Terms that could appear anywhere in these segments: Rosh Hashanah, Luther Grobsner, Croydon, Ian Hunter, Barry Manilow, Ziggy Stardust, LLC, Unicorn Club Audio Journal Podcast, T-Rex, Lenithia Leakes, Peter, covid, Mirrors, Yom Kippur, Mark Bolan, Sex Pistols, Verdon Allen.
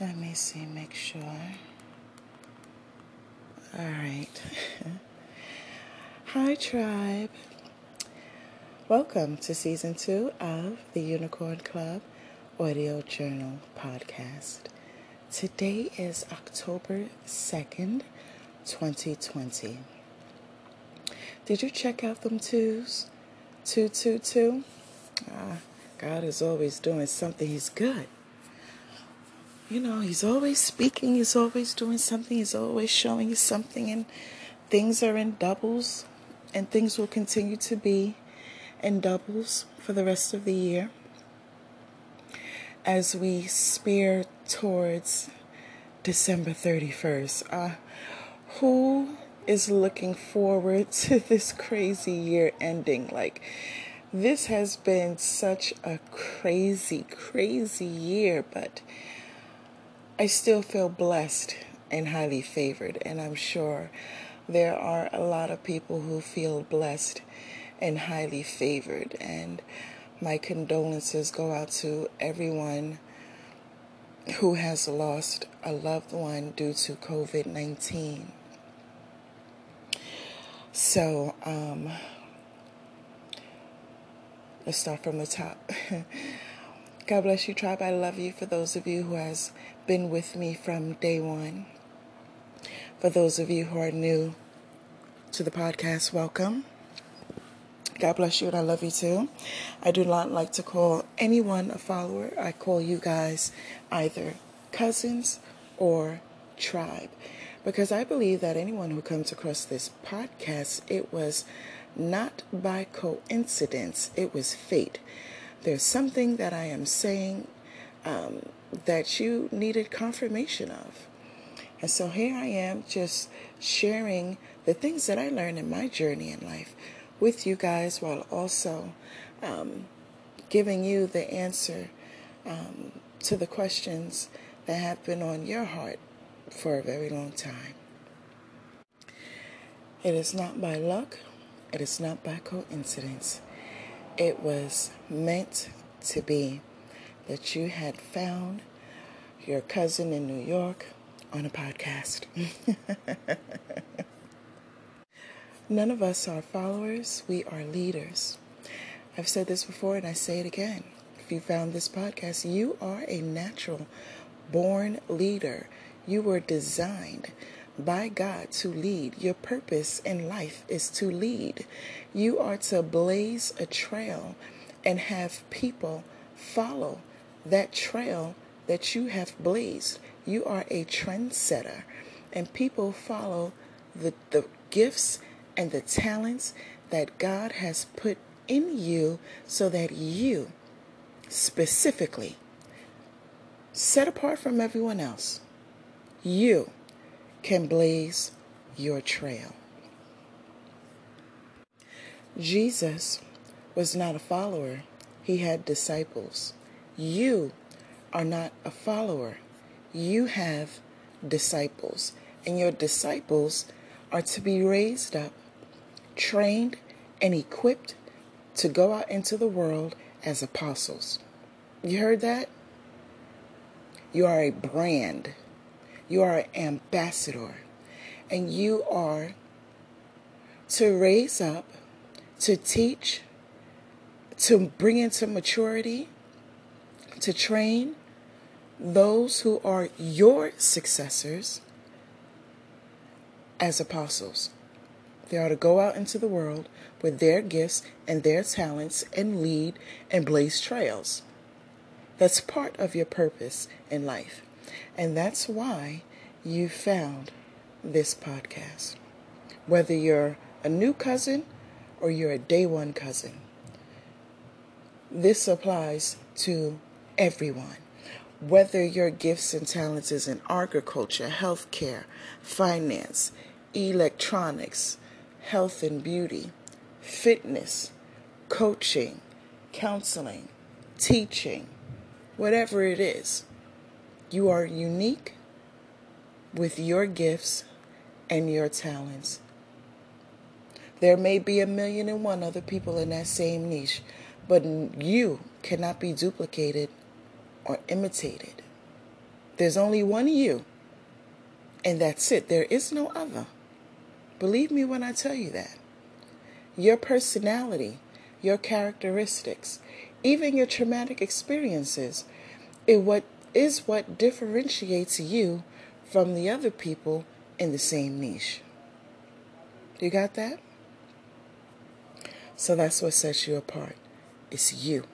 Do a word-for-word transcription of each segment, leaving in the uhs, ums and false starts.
Let me see, make sure. All right. Hi, tribe. Welcome to season two of the Unicorn Club Audio Journal Podcast. Today is October second, twenty twenty. Did you check out them twos? Two, two, two? Ah, God is always doing something. He's good. You know, he's always speaking, he's always doing something, he's always showing you something, and things are in doubles, and things will continue to be in doubles for the rest of the year as we spear towards December thirty-first. Uh, who is looking forward to this crazy year ending? Like, this has been such a crazy, crazy year, but I still feel blessed and highly favored, and I'm sure there are a lot of people who feel blessed and highly favored, and my condolences go out to everyone who has lost a loved one due to covid nineteen. So, um, let's start from the top. God bless you, tribe. I love you. For those of you who has been with me from day one, for those of you who are new to the podcast, welcome. God bless you, and I love you too. I do not like to call anyone a follower. I call you guys either cousins or tribe, because I believe that anyone who comes across this podcast, it was not by coincidence, it was fate. There's something that I am saying um, that you needed confirmation of. And so here I am just sharing the things that I learned in my journey in life with you guys, while also um, giving you the answer um, to the questions that have been on your heart for a very long time. It is not by luck. It is not by coincidence. It was meant to be that you had found your cousin in New York on a podcast. None of us are followers. We are leaders. I've said this before and I say it again. If you found this podcast, you are a natural born leader. You were designed by God to lead. Your purpose in life is to lead. You are to blaze a trail and have people follow that trail that you have blazed. You are a trendsetter, and people follow the, the gifts and the talents that God has put in you, so that you specifically set apart from everyone else. You can blaze your trail. Jesus was not a follower. He had disciples. You are not a follower. You have disciples. And your disciples are to be raised up, trained, and equipped to go out into the world as apostles. You heard that? You are a brand. You are an ambassador, and you are to raise up, to teach, to bring into maturity, to train those who are your successors as apostles. They are to go out into the world with their gifts and their talents and lead and blaze trails. That's part of your purpose in life. And that's why you found this podcast. Whether you're a new cousin or you're a day one cousin, this applies to everyone. Whether your gifts and talents is in agriculture, healthcare, finance, electronics, health and beauty, fitness, coaching, counseling, teaching, whatever it is, you are unique with your gifts and your talents. There may be a million and one other people in that same niche, but you cannot be duplicated or imitated. There's only one you. And that's it. There is no other. Believe me when I tell you that. Your personality, your characteristics, even your traumatic experiences, it what is what differentiates you from the other people in the same niche. You got that? So that's what sets you apart. It's you.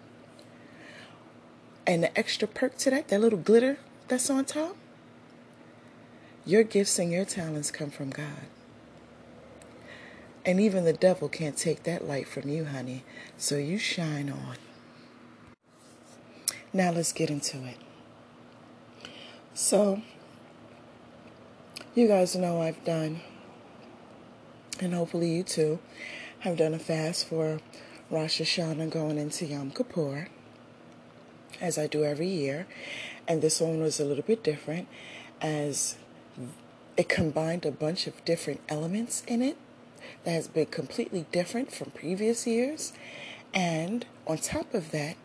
And the extra perk to that, that little glitter that's on top, your gifts and your talents come from God. And even the devil can't take that light from you, honey. So you shine on. Now let's get into it. So, you guys know I've done, and hopefully you too, have done a fast for Rosh Hashanah going into Yom Kippur, as I do every year. And this one was a little bit different, as it combined a bunch of different elements in it that has been completely different from previous years. And on top of that,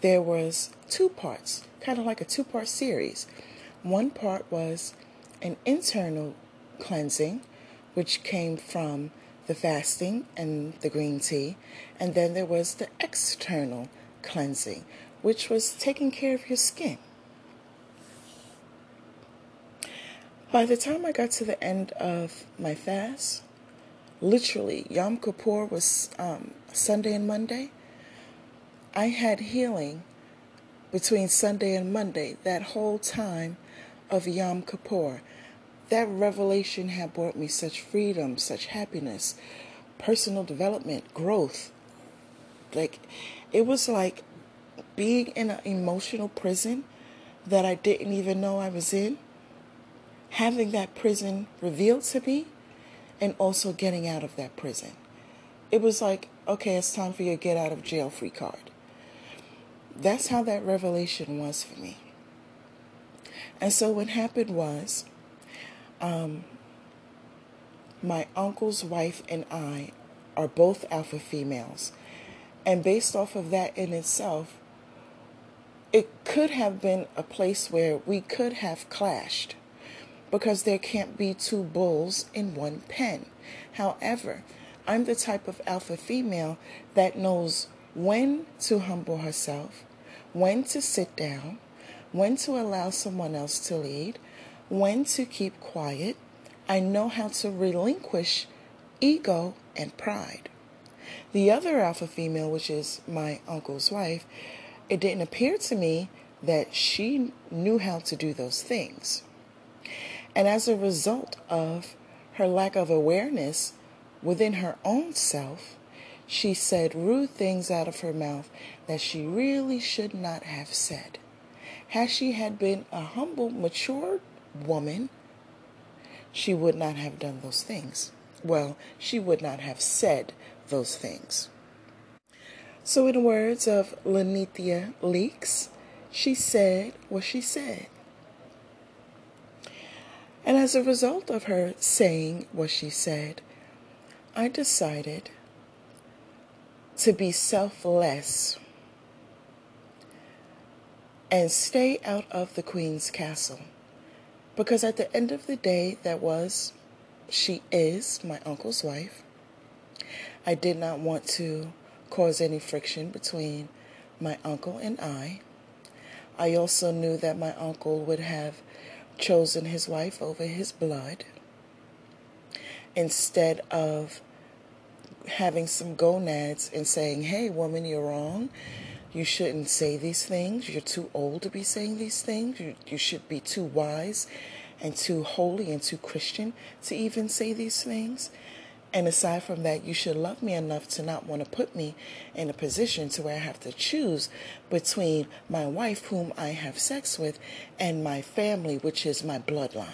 there was two parts, kind of like a two-part series. One part was an internal cleansing, which came from the fasting and the green tea. And then there was the external cleansing, which was taking care of your skin. By the time I got to the end of my fast, literally, Yom Kippur was um, Sunday and Monday. I had healing between Sunday and Monday, that whole time of Yom Kippur. That revelation had brought me such freedom, such happiness, personal development, growth. Like, it was like being in an emotional prison that I didn't even know I was in, having that prison revealed to me, and also getting out of that prison. It was like, okay, it's time for your get out of jail free card. That's how that revelation was for me. And so what happened was, um, my uncle's wife and I are both alpha females. And based off of that in itself, it could have been a place where we could have clashed, because there can't be two bulls in one pen. However, I'm the type of alpha female that knows when to humble herself, when to sit down, when to allow someone else to lead, when to keep quiet. I know how to relinquish ego and pride. The other alpha female, which is my uncle's wife, it didn't appear to me that she knew how to do those things. And as a result of her lack of awareness within her own self, she said rude things out of her mouth that she really should not have said. Had she had been a humble, mature woman, she would not have done those things. Well, she would not have said those things. So in the words of Lenithia Leakes, she said what she said. And as a result of her saying what she said, I decided to be selfless and stay out of the Queen's Castle. Because at the end of the day, that was, she is my uncle's wife. I did not want to cause any friction between my uncle and I. I also knew that my uncle would have chosen his wife over his blood instead of having some gonads and saying, hey, woman, you're wrong. You shouldn't say these things. You're too old to be saying these things. You, you should be too wise and too holy and too Christian to even say these things. And aside from that, you should love me enough to not want to put me in a position to where I have to choose between my wife, whom I have sex with, and my family, which is my bloodline.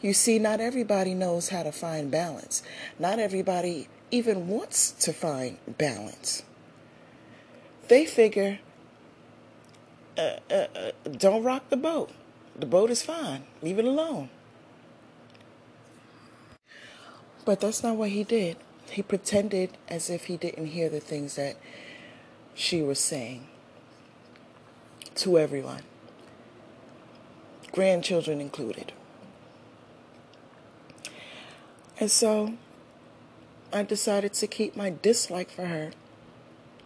You see, not everybody knows how to find balance. Not everybody even wants to find balance. They figure, uh, uh, uh, don't rock the boat. The boat is fine. Leave it alone. But that's not what he did. He pretended as if he didn't hear the things that she was saying. to everyone, grandchildren included. And so I decided to keep my dislike for her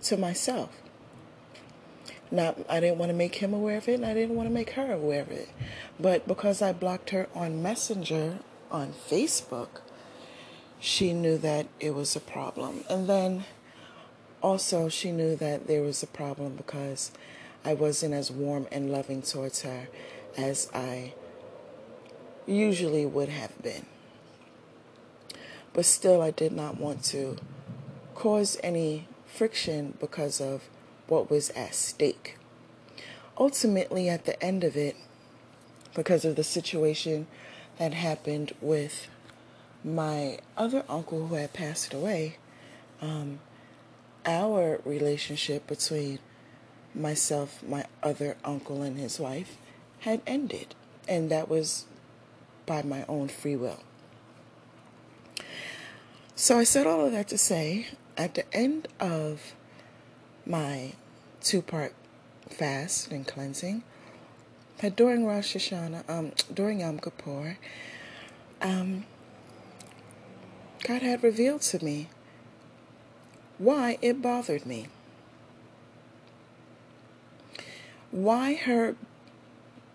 to myself. Not, I didn't want to make him aware of it, and I didn't want to make her aware of it. But because I blocked her on Messenger, on Facebook, she knew that it was a problem. And then also she knew that there was a problem because I wasn't as warm and loving towards her as I usually would have been. But still, I did not want to cause any friction because of what was at stake. Ultimately, at the end of it, because of the situation that happened with my other uncle who had passed away, um, our relationship between myself, my other uncle, and his wife had ended, and that was by my own free will. So I said all of that to say, at the end of my two-part fast and cleansing, that during Rosh Hashanah, um, during Yom Kippur, um, God had revealed to me why it bothered me. Why her,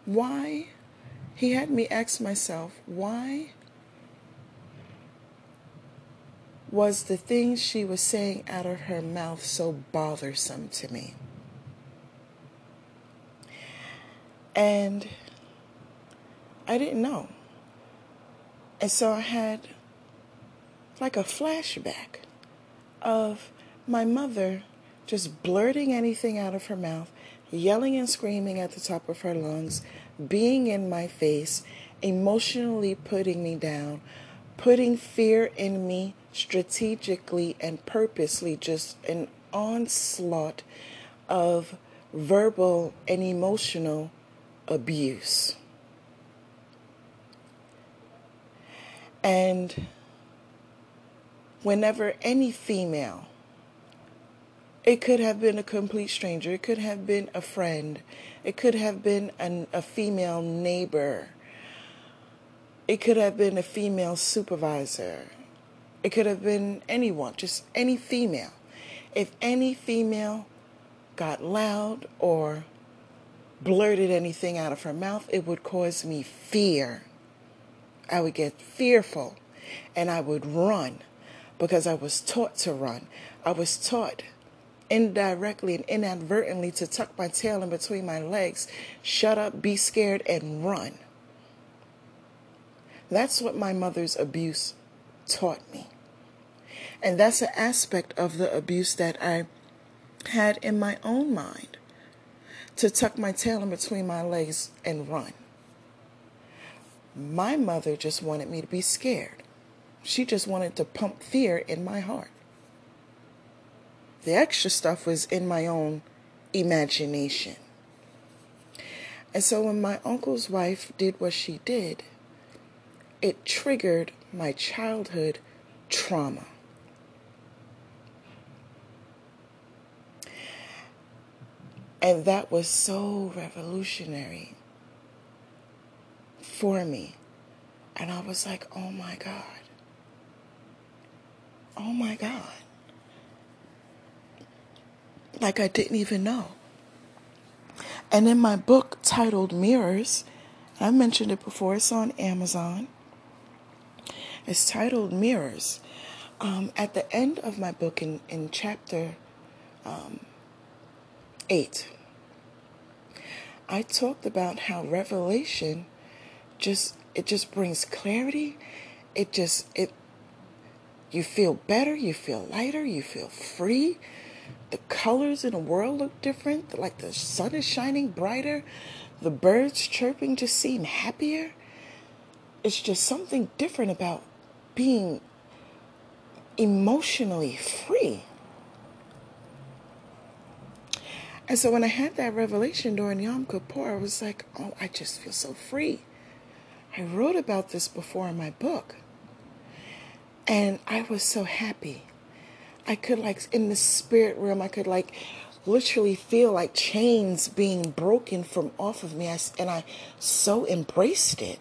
why, he had me ask myself, why was the things she was saying out of her mouth so bothersome to me? And I didn't know. And so I had like a flashback of my mother just blurting anything out of her mouth, yelling and screaming at the top of her lungs, being in my face, emotionally putting me down, putting fear in me strategically and purposely, just an onslaught of verbal and emotional abuse. And whenever any female, it could have been a complete stranger, it could have been a friend, it could have been an, a female neighbor, it could have been a female supervisor, it could have been anyone, just any female. If any female got loud or blurted anything out of her mouth, it would cause me fear. I would get fearful and I would run because I was taught to run. I was taught indirectly and inadvertently to tuck my tail in between my legs, shut up, be scared, and run. That's what my mother's abuse taught me. And that's an aspect of the abuse that I had in my own mind, to tuck my tail in between my legs and run. My mother just wanted me to be scared. She just wanted to pump fear in my heart. The extra stuff was in my own imagination. And so when my uncle's wife did what she did, it triggered my childhood trauma. And that was so revolutionary for me. And I was like, oh my God. Oh my God. Like I didn't even know. And in my book titled Mirrors, I mentioned it before, it's on Amazon. It's titled Mirrors. Um, at the end of my book, in, in chapter um, eight, I talked about how revelation just, it just brings clarity. It just, it, you feel better, you feel lighter, you feel free. The colors in the world look different. Like the sun is shining brighter. The birds chirping just seem happier. It's just something different about being emotionally free. And so when I had that revelation during Yom Kippur, I was like, oh, I just feel so free. I wrote about this before in my book. And I was so happy. I could, like, in the spirit realm, I could, like, literally feel like chains being broken from off of me. I, and I so embraced it.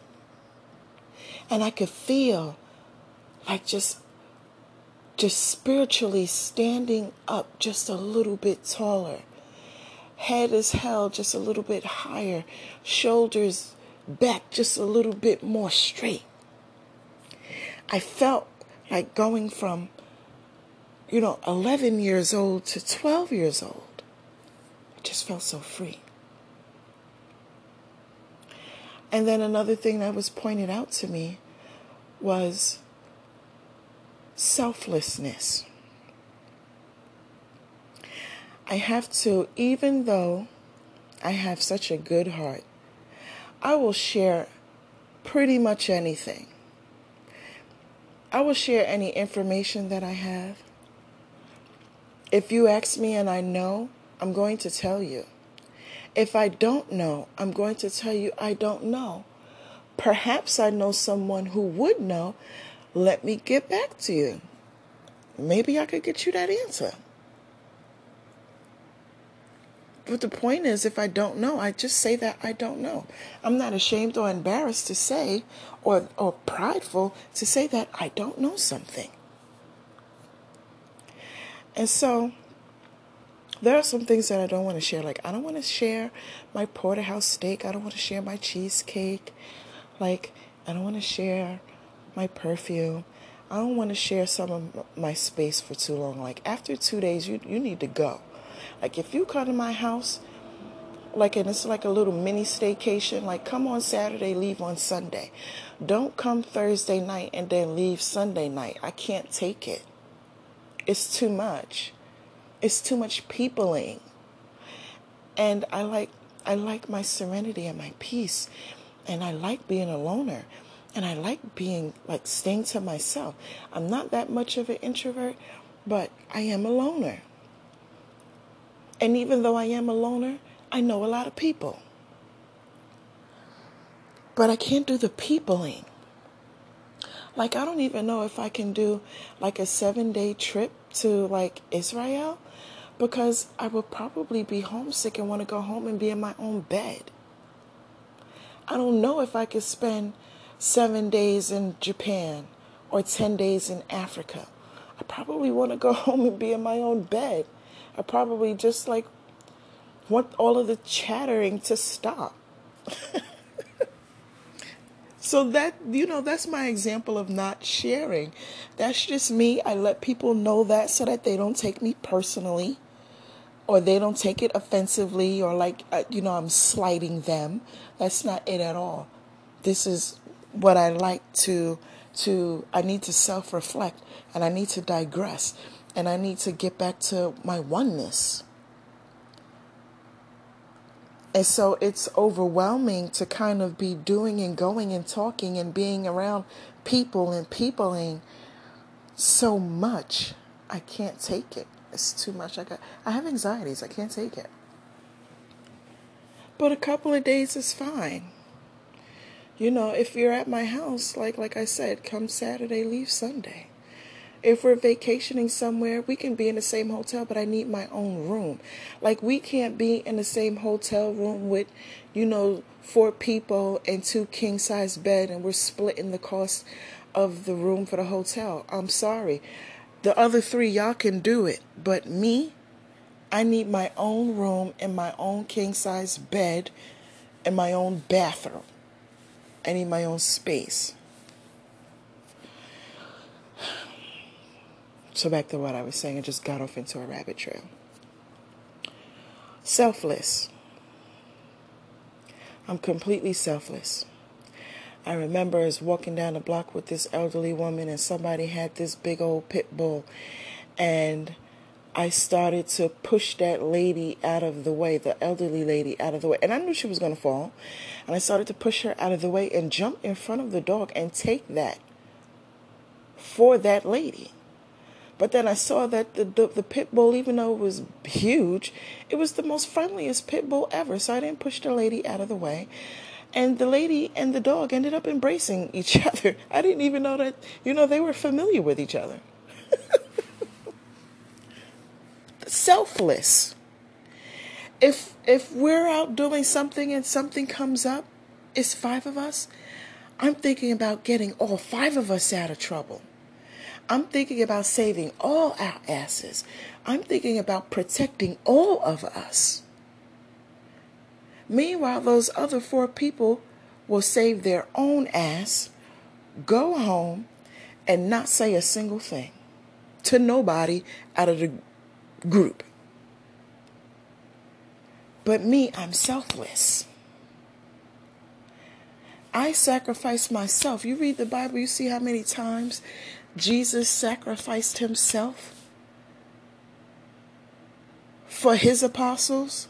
And I could feel like just, just spiritually standing up just a little bit taller. Head is held just a little bit higher. Shoulders back just a little bit more straight. I felt like going from, you know, eleven years old to twelve years old. I just felt so free. And then another thing that was pointed out to me was selflessness. I have to, even though I have such a good heart, I will share pretty much anything. I will share any information that I have. If you ask me and I know, I'm going to tell you. If I don't know, I'm going to tell you I don't know. Perhaps I know someone who would know. Let me get back to you. Maybe I could get you that answer. But the point is, if I don't know, I just say that I don't know. I'm not ashamed or embarrassed to say, or, or prideful to say that I don't know something. And so there are some things that I don't want to share. Like, I don't want to share my porterhouse steak. I don't want to share my cheesecake. Like, I don't want to share my perfume. I don't want to share some of my space for too long. Like, after two days, you, you need to go. Like, if you come to my house, like, and it's like a little mini staycation, like, come on Saturday, leave on Sunday. Don't come Thursday night and then leave Sunday night. I can't take it. It's too much. It's too much peopling. And I like, I like my serenity and my peace. And I like being a loner. And I like being, like, staying to myself. I'm not that much of an introvert, but I am a loner. And even though I am a loner, I know a lot of people. But I can't do the peopling. Like, I don't even know if I can do, like, a seven-day trip to, like, Israel, because I would probably be homesick and want to go home and be in my own bed. I don't know if I could spend seven days in Japan or ten days in Africa. I probably want to go home and be in my own bed. I probably just, like, want all of the chattering to stop. So that, you know, that's my example of not sharing. That's just me. I let people know that so that they don't take me personally, or they don't take it offensively, or like, you know, I'm slighting them. That's not it at all. This is what I like to, to, I need to self-reflect, and I need to digress, and I need to get back to my oneness. And so it's overwhelming to kind of be doing and going and talking and being around people and peopling so much. I can't take it. It's too much. I got. I have anxieties. I can't take it. But a couple of days is fine. You know, if you're at my house, like like I said, come Saturday, leave Sunday. If we're vacationing somewhere, we can be in the same hotel, but I need my own room. Like, we can't be in the same hotel room with, you know, four people and two king-size bed, and we're splitting the cost of the room for the hotel. I'm sorry. The other three, y'all can do it. But me, I need my own room and my own king-size bed and my own bathroom. I need my own space. So back to what I was saying, I just got off into a rabbit trail. Selfless. I'm completely selfless. I remember I was walking down the block with this elderly woman, and somebody had this big old pit bull. And I started to push that lady out of the way, the elderly lady out of the way. And I knew she was going to fall. And I started to push her out of the way and jump in front of the dog and take that for that lady. But then I saw that the, the the pit bull, even though it was huge, it was the most friendliest pit bull ever. So I didn't push the lady out of the way. And the lady and the dog ended up embracing each other. I didn't even know that, you know, they were familiar with each other. Selfless. If if we're out doing something and something comes up, it's five of us, I'm thinking about getting all five of us out of trouble. I'm thinking about saving all our asses. I'm thinking about protecting all of us. Meanwhile, those other four people will save their own ass, go home, and not say a single thing to nobody out of the group. But me, I'm selfless. I sacrifice myself. You read the Bible, you see how many times Jesus sacrificed himself for his apostles,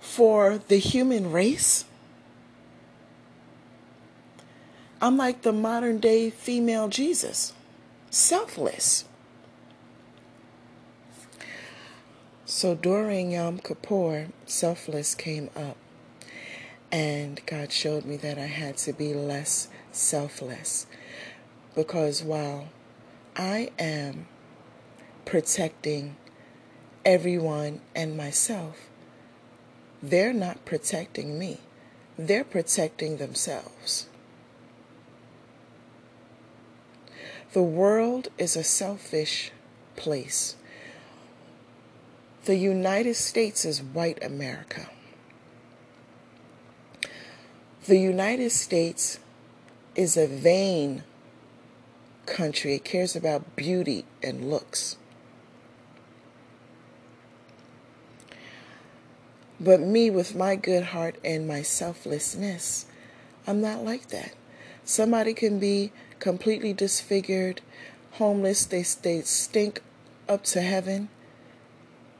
for the human race. I'm like the modern day female Jesus, selfless. So during Yom Kippur, selfless came up, and God showed me that I had to be less selfless. Because while I am protecting everyone and myself, they're not protecting me. They're protecting themselves. The world is a selfish place. The United States is white America. The United States is a vain country. It cares about beauty and looks. But me, with my good heart and my selflessness, I'm not like that. Somebody can be completely disfigured, homeless, they, they stink up to heaven,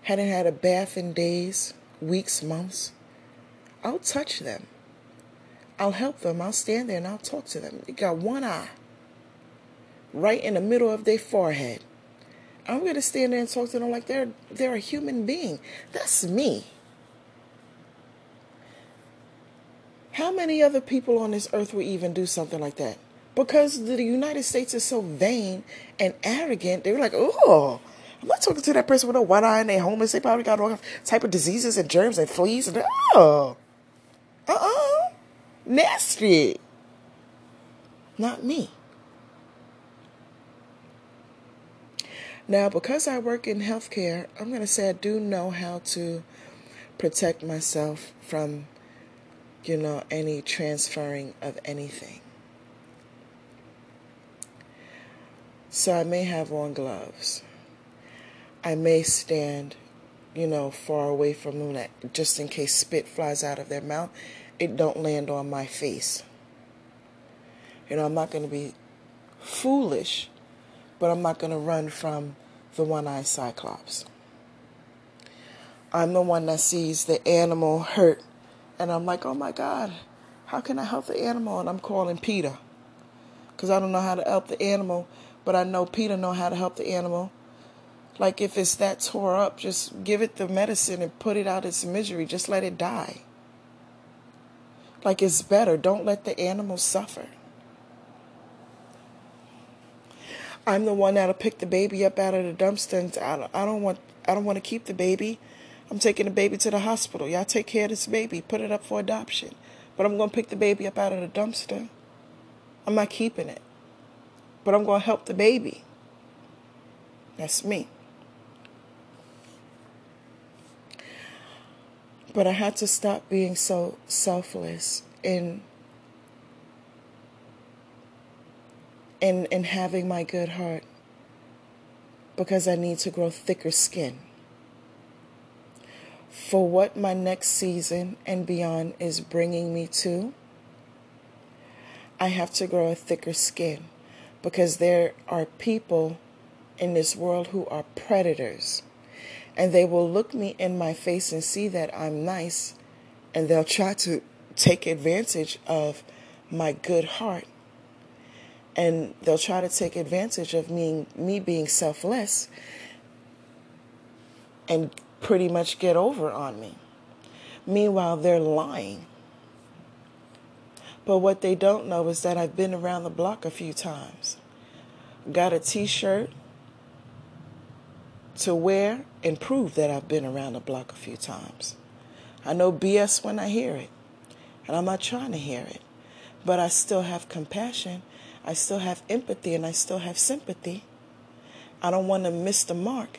hadn't had a bath in days, weeks, months. I'll touch them. I'll help them. I'll stand there and I'll talk to them. They got one eye right in the middle of their forehead. I'm going to stand there and talk to them like they're they're a human being. That's me. How many other people on this earth would even do something like that? Because the United States is so vain and arrogant, they were like, oh, I'm not talking to that person with a white eye and they're homeless. They probably got all type of diseases and germs and fleas. And oh, uh-uh, nasty. Not me. Now, because I work in healthcare, I'm going to say I do know how to protect myself from, you know, any transferring of anything. So I may have on gloves. I may stand, you know, far away from them, just in case spit flies out of their mouth. It don't land on my face. You know, I'm not going to be foolish, but I'm not going to run from the one-eyed Cyclops. I'm the one that sees the animal hurt, and I'm like, oh my God, how can I help the animal? And I'm calling Peter, because I don't know how to help the animal, but I know Peter know how to help the animal. Like if it's that tore up, just give it the medicine and put it out its misery. Just let it die. Like it's better. Don't let the animal suffer. I'm the one that'll pick the baby up out of the dumpster. And I don't, I don't want. I don't want to keep the baby. I'm taking the baby to the hospital. Y'all take care of this baby. Put it up for adoption. But I'm gonna pick the baby up out of the dumpster. I'm not keeping it. But I'm gonna help the baby. That's me. But I had to stop being so selfless in. And, and having my good heart, because I need to grow thicker skin for what my next season and beyond is bringing me to. I have to grow a thicker skin because there are people in this world who are predators, and they will look me in my face and see that I'm nice, and they'll try to take advantage of my good heart. And they'll try to take advantage of me, me being selfless and pretty much get over on me. Meanwhile, they're lying. But what they don't know is that I've been around the block a few times. Got a t-shirt, to where and prove that I've been around the block a few times. I know B S when I hear it, and I'm not trying to hear it, but I still have compassion, I still have empathy, and I still have sympathy. I don't want to miss the mark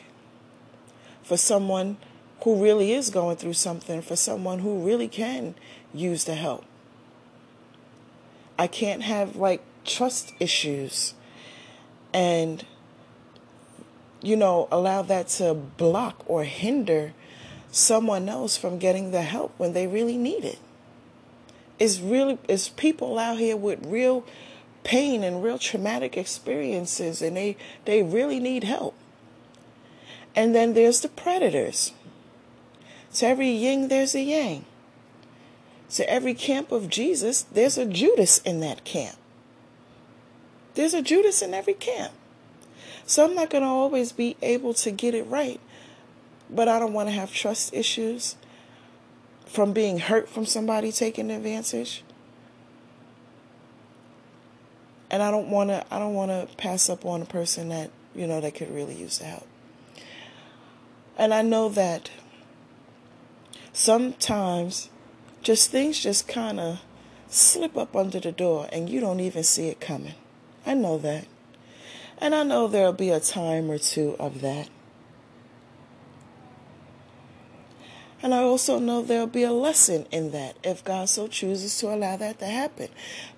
for someone who really is going through something, for someone who really can use the help. I can't have, like, trust issues and, you know, allow that to block or hinder someone else from getting the help when they really need it. It's really, it's people out here with real pain and real traumatic experiences, and they, they really need help. And then there's the predators. To every yin, there's a yang. To every camp of Jesus, there's a Judas in that camp. There's a Judas in every camp. So I'm not going to always be able to get it right, but I don't want to have trust issues from being hurt from somebody taking advantage. And I don't want to I don't want to pass up on a person that, you know, that could really use the help. And I know that sometimes just things just kind of slip up under the door and you don't even see it coming. I know that. And I know there'll be a time or two of that. And I also know there'll be a lesson in that if God so chooses to allow that to happen.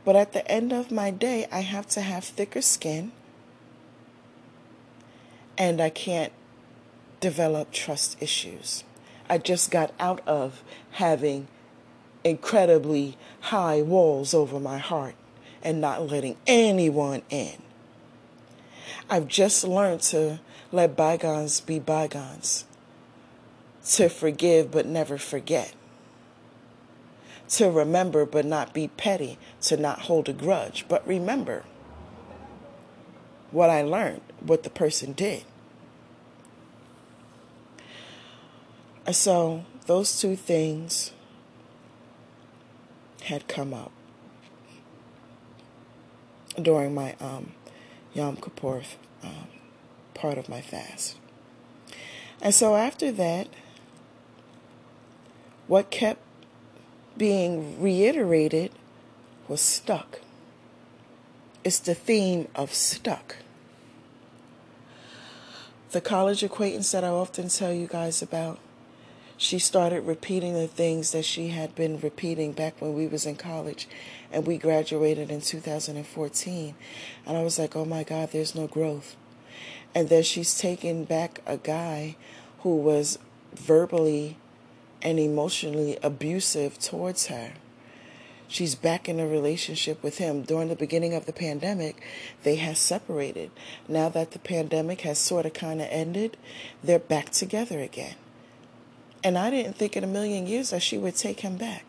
But at the end of my day, I have to have thicker skin. And I can't develop trust issues. I just got out of having incredibly high walls over my heart and not letting anyone in. I've just learned to let bygones be bygones. To forgive but never forget. To remember but not be petty. To not hold a grudge but remember what I learned, what the person did. And so those two things had come up during my um, Yom Kippur um, part of my fast. And so after that, what kept being reiterated was stuck. It's the theme of stuck. The college acquaintance that I often tell you guys about, she started repeating the things that she had been repeating back when we was in college, and we graduated in two thousand fourteen. And I was like, oh my God, there's no growth. And then she's taken back a guy who was verbally and emotionally abusive towards her. She's back in a relationship with him. During the beginning of the pandemic, they had separated. Now that the pandemic has sort of kind of ended, they're back together again. And I didn't think in a million years that she would take him back.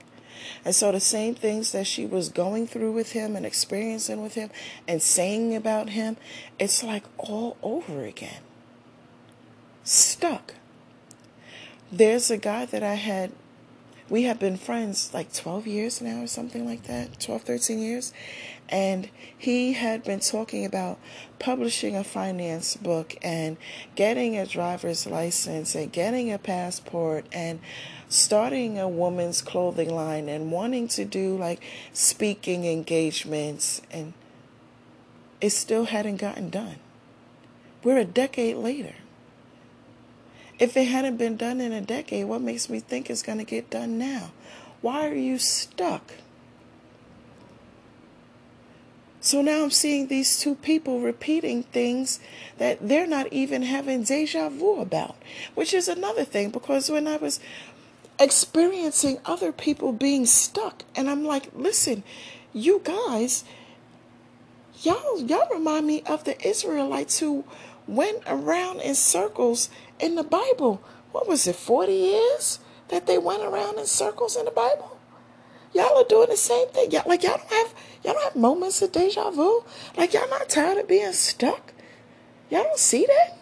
And so the same things that she was going through with him and experiencing with him and saying about him, it's like all over again. Stuck. There's a guy that I had, we have been friends like twelve years now or something like that, twelve, thirteen years. And he had been talking about publishing a finance book and getting a driver's license and getting a passport and starting a woman's clothing line and wanting to do like speaking engagements. And it still hadn't gotten done. We're a decade later. If it hadn't been done in a decade, what makes me think it's going to get done now? Why are you stuck? So now I'm seeing these two people repeating things that they're not even having deja vu about, which is another thing, because when I was experiencing other people being stuck, and I'm like, listen, you guys, y'all, y'all remind me of the Israelites who went around in circles in the Bible. What was it, forty years that they went around in circles in the Bible? Y'all are doing the same thing. Y'all, like, y'all don't have y'all don't have moments of deja vu. Like, y'all not tired of being stuck. Y'all don't see that.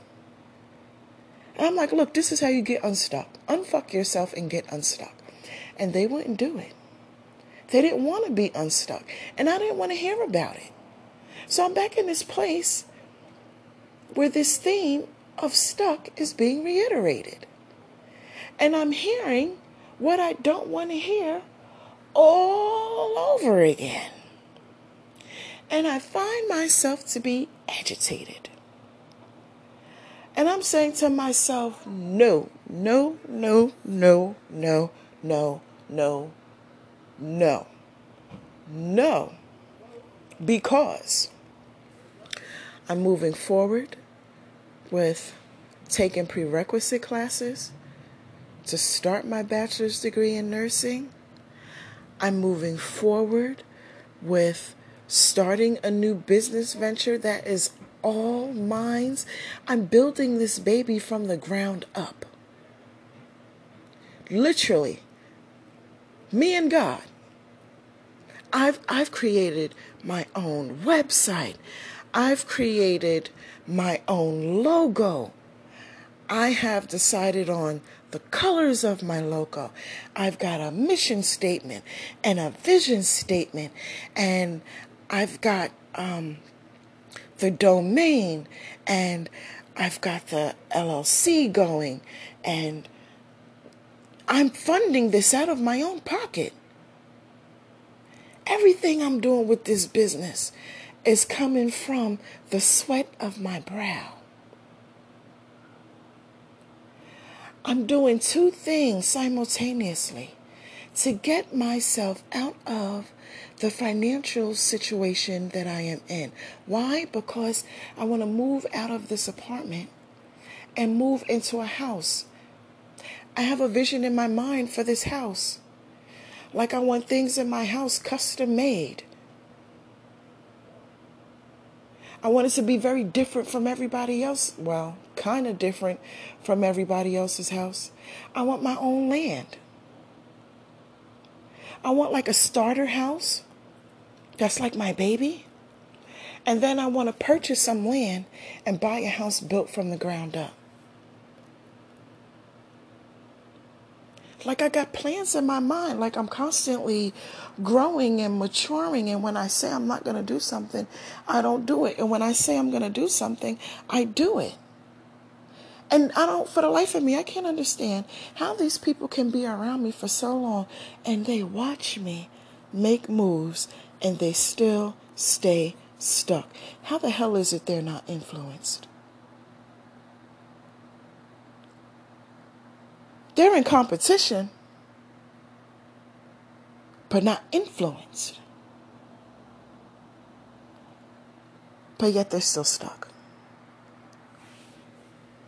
And I'm like, look, this is how you get unstuck. Unfuck yourself and get unstuck. And they wouldn't do it. They didn't want to be unstuck. And I didn't want to hear about it. So I'm back in this place where this theme of stuck is being reiterated. And I'm hearing what I don't want to hear all over again. And I find myself to be agitated. And I'm saying to myself, no, no, no, no, no, no, no, no, no, because I'm moving forward with taking prerequisite classes to start my bachelor's degree in nursing. I'm moving forward with starting a new business venture that is all mine. I'm building this baby from the ground up. Literally, me and God. I've I've created my own website. I've created my own logo. I have decided on the colors of my logo. I've got a mission statement and a vision statement, and I've got um, the domain, and I've got the L L C going, and I'm funding this out of my own pocket. Everything I'm doing with this business is coming from the sweat of my brow. I'm doing two things simultaneously to get myself out of the financial situation that I am in. Why? Because I want to move out of this apartment and move into a house. I have a vision in my mind for this house. Like, I want things in my house custom made. I want it to be very different from everybody else. Well, kind of different from everybody else's house. I want my own land. I want like a starter house that's like my baby. And then I want to purchase some land and buy a house built from the ground up. Like, I got plans in my mind. Like, I'm constantly growing and maturing. And when I say I'm not going to do something, I don't do it. And when I say I'm going to do something, I do it. And I don't, for the life of me, I can't understand how these people can be around me for so long and they watch me make moves and they still stay stuck. How the hell is it they're not influenced? They're in competition, but not influenced. But yet they're still stuck.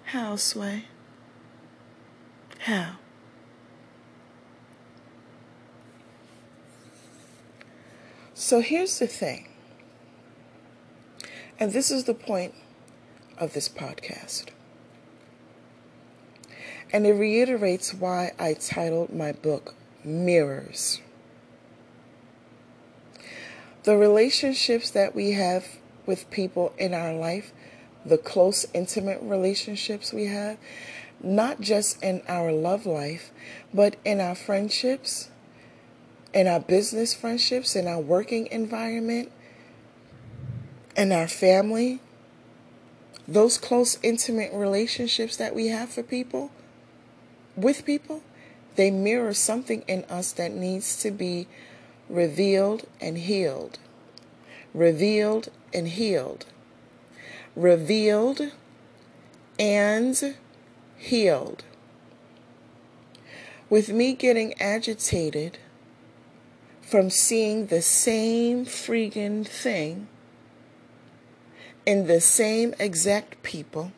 How, Sway? How? So here's the thing. And this is the point of this podcast. And it reiterates why I titled my book, Mirrors. The relationships that we have with people in our life, the close, intimate relationships we have, not just in our love life, but in our friendships, in our business friendships, in our working environment, in our family, those close, intimate relationships that we have for people, with people, they mirror something in us that needs to be revealed and healed. Revealed and healed. Revealed and healed. With me getting agitated from seeing the same freaking thing in the same exact people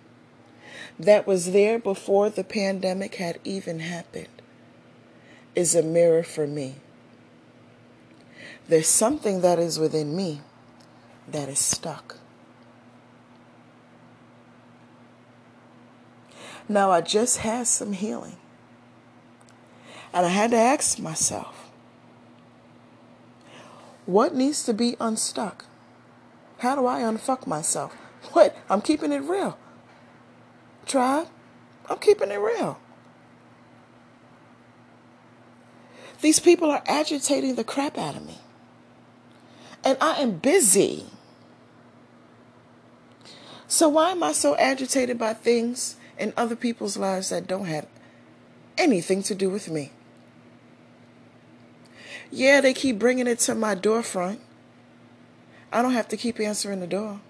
that was there before the pandemic had even happened is a mirror for me. There's something that is within me that is stuck. Now, I just had some healing. And I had to ask myself, what needs to be unstuck? How do I unfuck myself? What? I'm keeping it real. Tribe, I'm keeping it real. These people are agitating the crap out of me. And I am busy. So why am I so agitated by things in other people's lives that don't have anything to do with me? Yeah, they keep bringing it to my doorfront. I don't have to keep answering the door.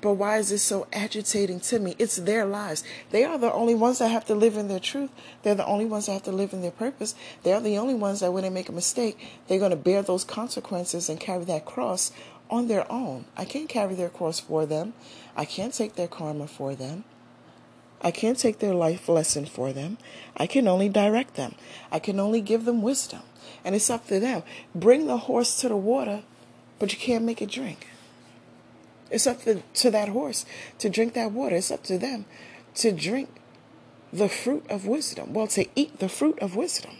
But why is this so agitating to me? It's their lives. They are the only ones that have to live in their truth. They're the only ones that have to live in their purpose. They are the only ones that when they make a mistake, they're going to bear those consequences and carry that cross on their own. I can't carry their cross for them. I can't take their karma for them. I can't take their life lesson for them. I can only direct them. I can only give them wisdom. And it's up to them. Bring the horse to the water, but you can't make it drink. It's up to, to that horse to drink that water. It's up to them to drink the fruit of wisdom. Well, to eat the fruit of wisdom.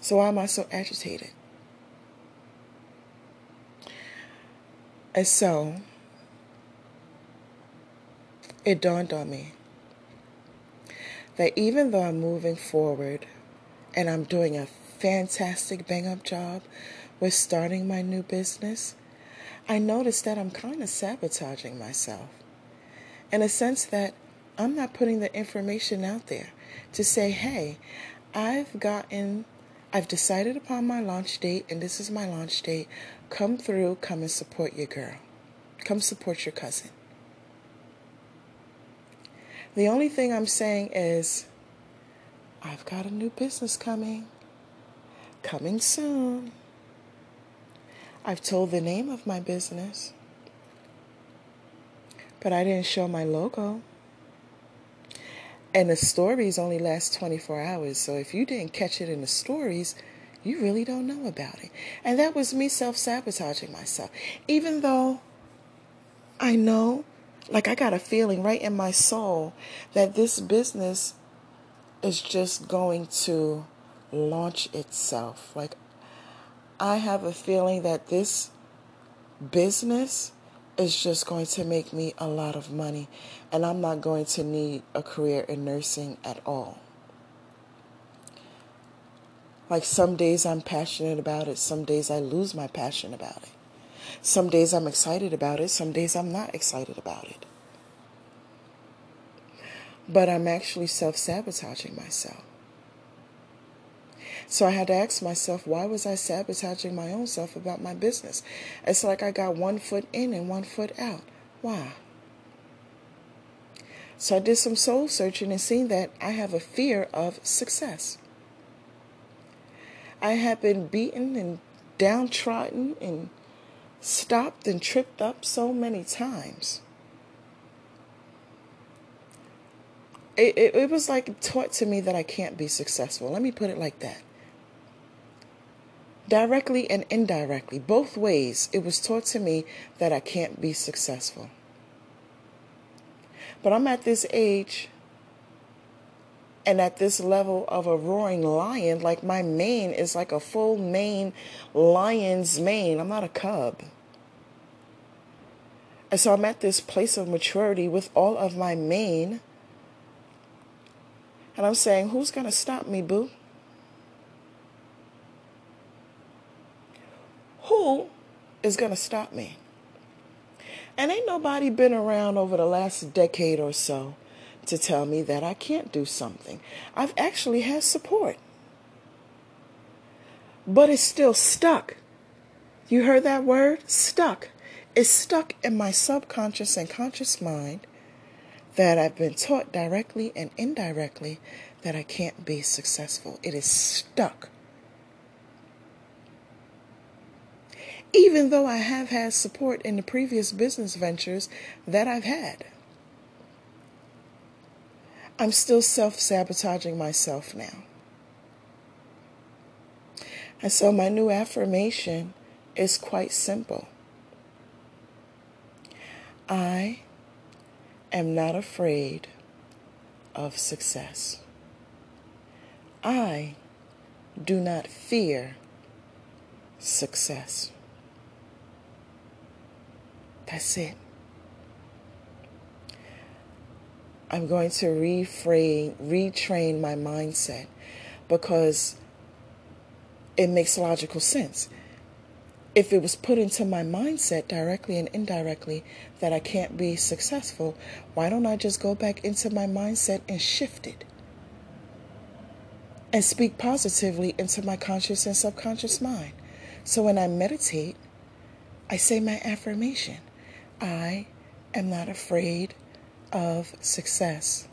So why am I so agitated? And so it dawned on me that even though I'm moving forward and I'm doing a fantastic bang-up job with starting my new business, I noticed that I'm kind of sabotaging myself in a sense that I'm not putting the information out there to say, hey, I've gotten, I've decided upon my launch date, and this is my launch date. Come through, come and support your girl. Come support your cousin. The only thing I'm saying is, I've got a new business coming, coming soon. I've told the name of my business, but I didn't show my logo. And the stories only last twenty-four hours, so if you didn't catch it in the stories, you really don't know about it. And that was me self-sabotaging myself. Even though I know, like I got a feeling right in my soul that this business is just going to launch itself. Like, I have a feeling that this business is just going to make me a lot of money, and I'm not going to need a career in nursing at all. Like, some days I'm passionate about it. Some days I lose my passion about it. Some days I'm excited about it. Some days I'm not excited about it. But I'm actually self-sabotaging myself. So I had to ask myself, why was I sabotaging my own self about my business? It's like I got one foot in and one foot out. Why? So I did some soul searching and seen that I have a fear of success. I have been beaten and downtrodden and stopped and tripped up so many times. It, it, it was like taught to me that I can't be successful. Let me put it like that. Directly and indirectly, both ways, it was taught to me that I can't be successful. But I'm at this age and at this level of a roaring lion, like my mane is like a full mane, lion's mane. I'm not a cub. And so I'm at this place of maturity with all of my mane. And I'm saying, who's going to stop me, boo? Who is going to stop me? And ain't nobody been around over the last decade or so to tell me that I can't do something. I've actually had support. But it's still stuck. You heard that word? Stuck. It's stuck in my subconscious and conscious mind that I've been taught directly and indirectly that I can't be successful. It is stuck. Even though I have had support in the previous business ventures that I've had, I'm still self-sabotaging myself now. And so my new affirmation is quite simple. I am not afraid of success. I do not fear success. That's it. I'm going to reframe, retrain my mindset because it makes logical sense. if it was put into my mindset directly and indirectly that I can't be successful, why don't I just go back into my mindset and shift it? And speak positively into my conscious and subconscious mind. So when I meditate, I say my affirmation. I am not afraid of success.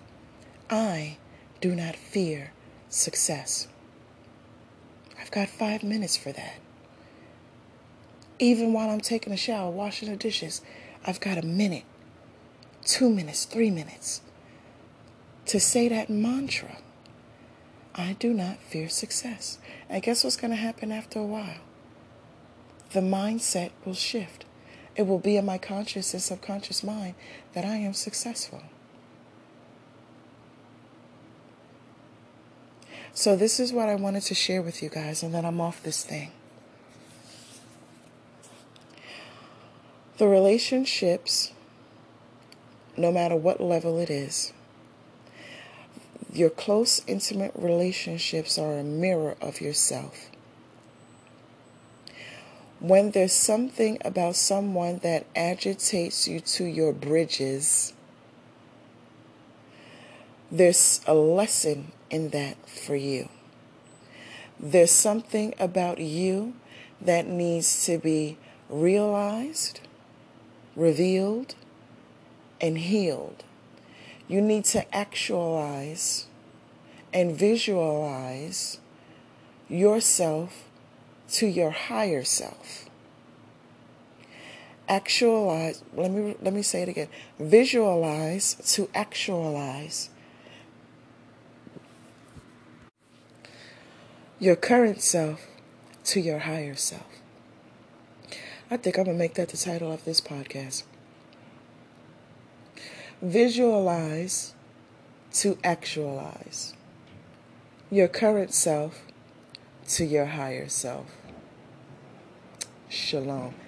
I do not fear success. I've got five minutes for that. Even while I'm taking a shower, washing the dishes, I've got a minute, two minutes, three minutes to say that mantra. I do not fear success. And guess what's going to happen after a while? The mindset will shift. It will be in my conscious and subconscious mind that I am successful. So this is what I wanted to share with you guys, and then I'm off this thing. The relationships, no matter what level it is, your close, intimate relationships are a mirror of yourself. When there's something about someone that agitates you to your bridges, there's a lesson in that for you. There's something about you that needs to be realized, revealed, and healed. You need to actualize and visualize yourself to your higher self. Actualize, let me let me say it again. Visualize to actualize your current self to your higher self. I think I'm going to make that the title of this podcast. Visualize to actualize your current self to your higher self. Shalom.